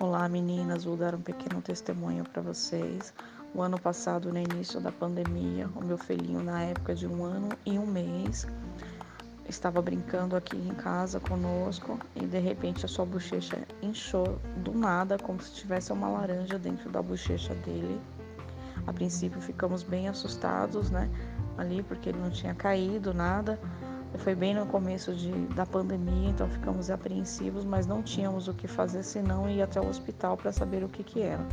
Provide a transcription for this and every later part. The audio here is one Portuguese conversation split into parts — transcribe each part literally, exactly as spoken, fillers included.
Olá meninas, vou dar um pequeno testemunho para vocês. O ano passado, no início da pandemia, o meu filhinho, na época de um ano e um mês, estava brincando aqui em casa conosco e de repente a sua bochecha inchou do nada, como se tivesse uma laranja dentro da bochecha dele. A princípio ficamos bem assustados, né? Ali, porque ele não tinha caído, nada. Foi bem no começo de, da pandemia, então ficamos apreensivos, mas não tínhamos o que fazer senão ir até o hospital para saber o que que era.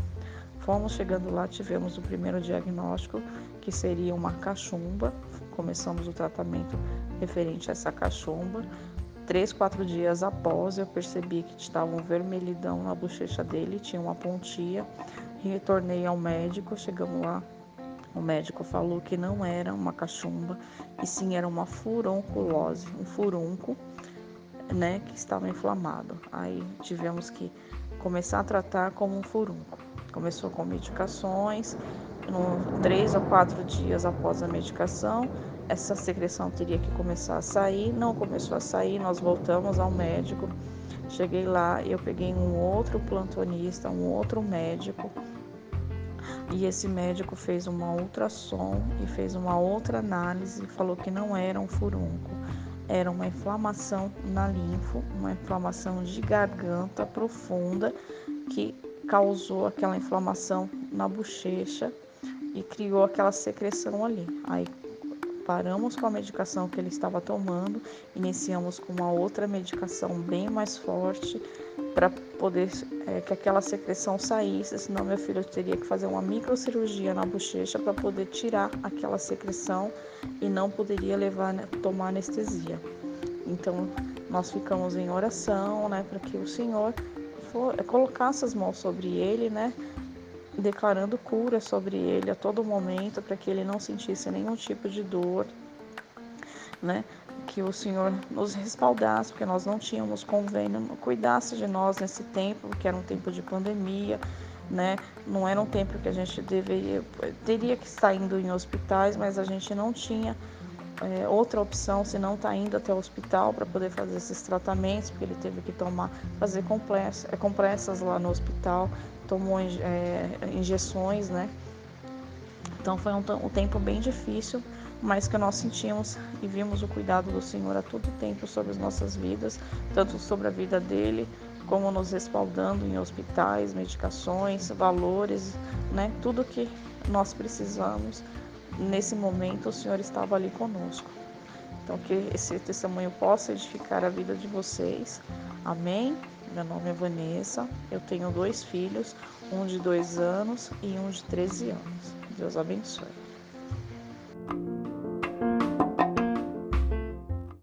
Fomos chegando lá, tivemos o primeiro diagnóstico, que seria uma cachumba. Começamos o tratamento referente a essa cachumba. Três, quatro dias após, eu percebi que estava um vermelhidão na bochecha dele, tinha uma pontia. Retornei ao médico, chegamos lá. O médico falou que não era uma cachumba, e sim era uma furonculose, um furunco, né, que estava inflamado. Aí tivemos que começar a tratar como um furunco. Começou com medicações, no, três ou quatro dias após a medicação, essa secreção teria que começar a sair, não começou a sair, nós voltamos ao médico. Cheguei lá, eu peguei um outro plantonista, um outro médico, e esse médico fez uma ultrassom e fez uma outra análise e falou que não era um furunco, era uma inflamação na linfo, uma inflamação de garganta profunda que causou aquela inflamação na bochecha e criou aquela secreção ali. Aí paramos com a medicação que ele estava tomando, iniciamos com uma outra medicação bem mais forte, para poder é, que aquela secreção saísse, senão meu filho teria que fazer uma microcirurgia na bochecha para poder tirar aquela secreção e não poderia levar, né, tomar anestesia. Então, nós ficamos em oração, né, para que o Senhor for, colocasse as mãos sobre ele, né, declarando cura sobre ele a todo momento, para que ele não sentisse nenhum tipo de dor, né, que o Senhor nos respaldasse, porque nós não tínhamos convênio, cuidasse de nós nesse tempo, que era um tempo de pandemia, né? Não era um tempo que a gente deveria, teria que estar indo em hospitais, mas a gente não tinha é, outra opção senão estar indo até o hospital para poder fazer esses tratamentos, porque ele teve que tomar, fazer compressas, compressas lá no hospital, tomou é, injeções, né? Então foi um, um tempo bem difícil, mas que nós sentimos e vimos o cuidado do Senhor a todo tempo sobre as nossas vidas, tanto sobre a vida dele, como nos respaldando em hospitais, medicações, valores, né? Tudo que nós precisamos, nesse momento o Senhor estava ali conosco. Então que esse testemunho possa edificar a vida de vocês. Amém? Meu nome é Vanessa, eu tenho dois filhos, um de dois anos e um de treze anos. Deus abençoe.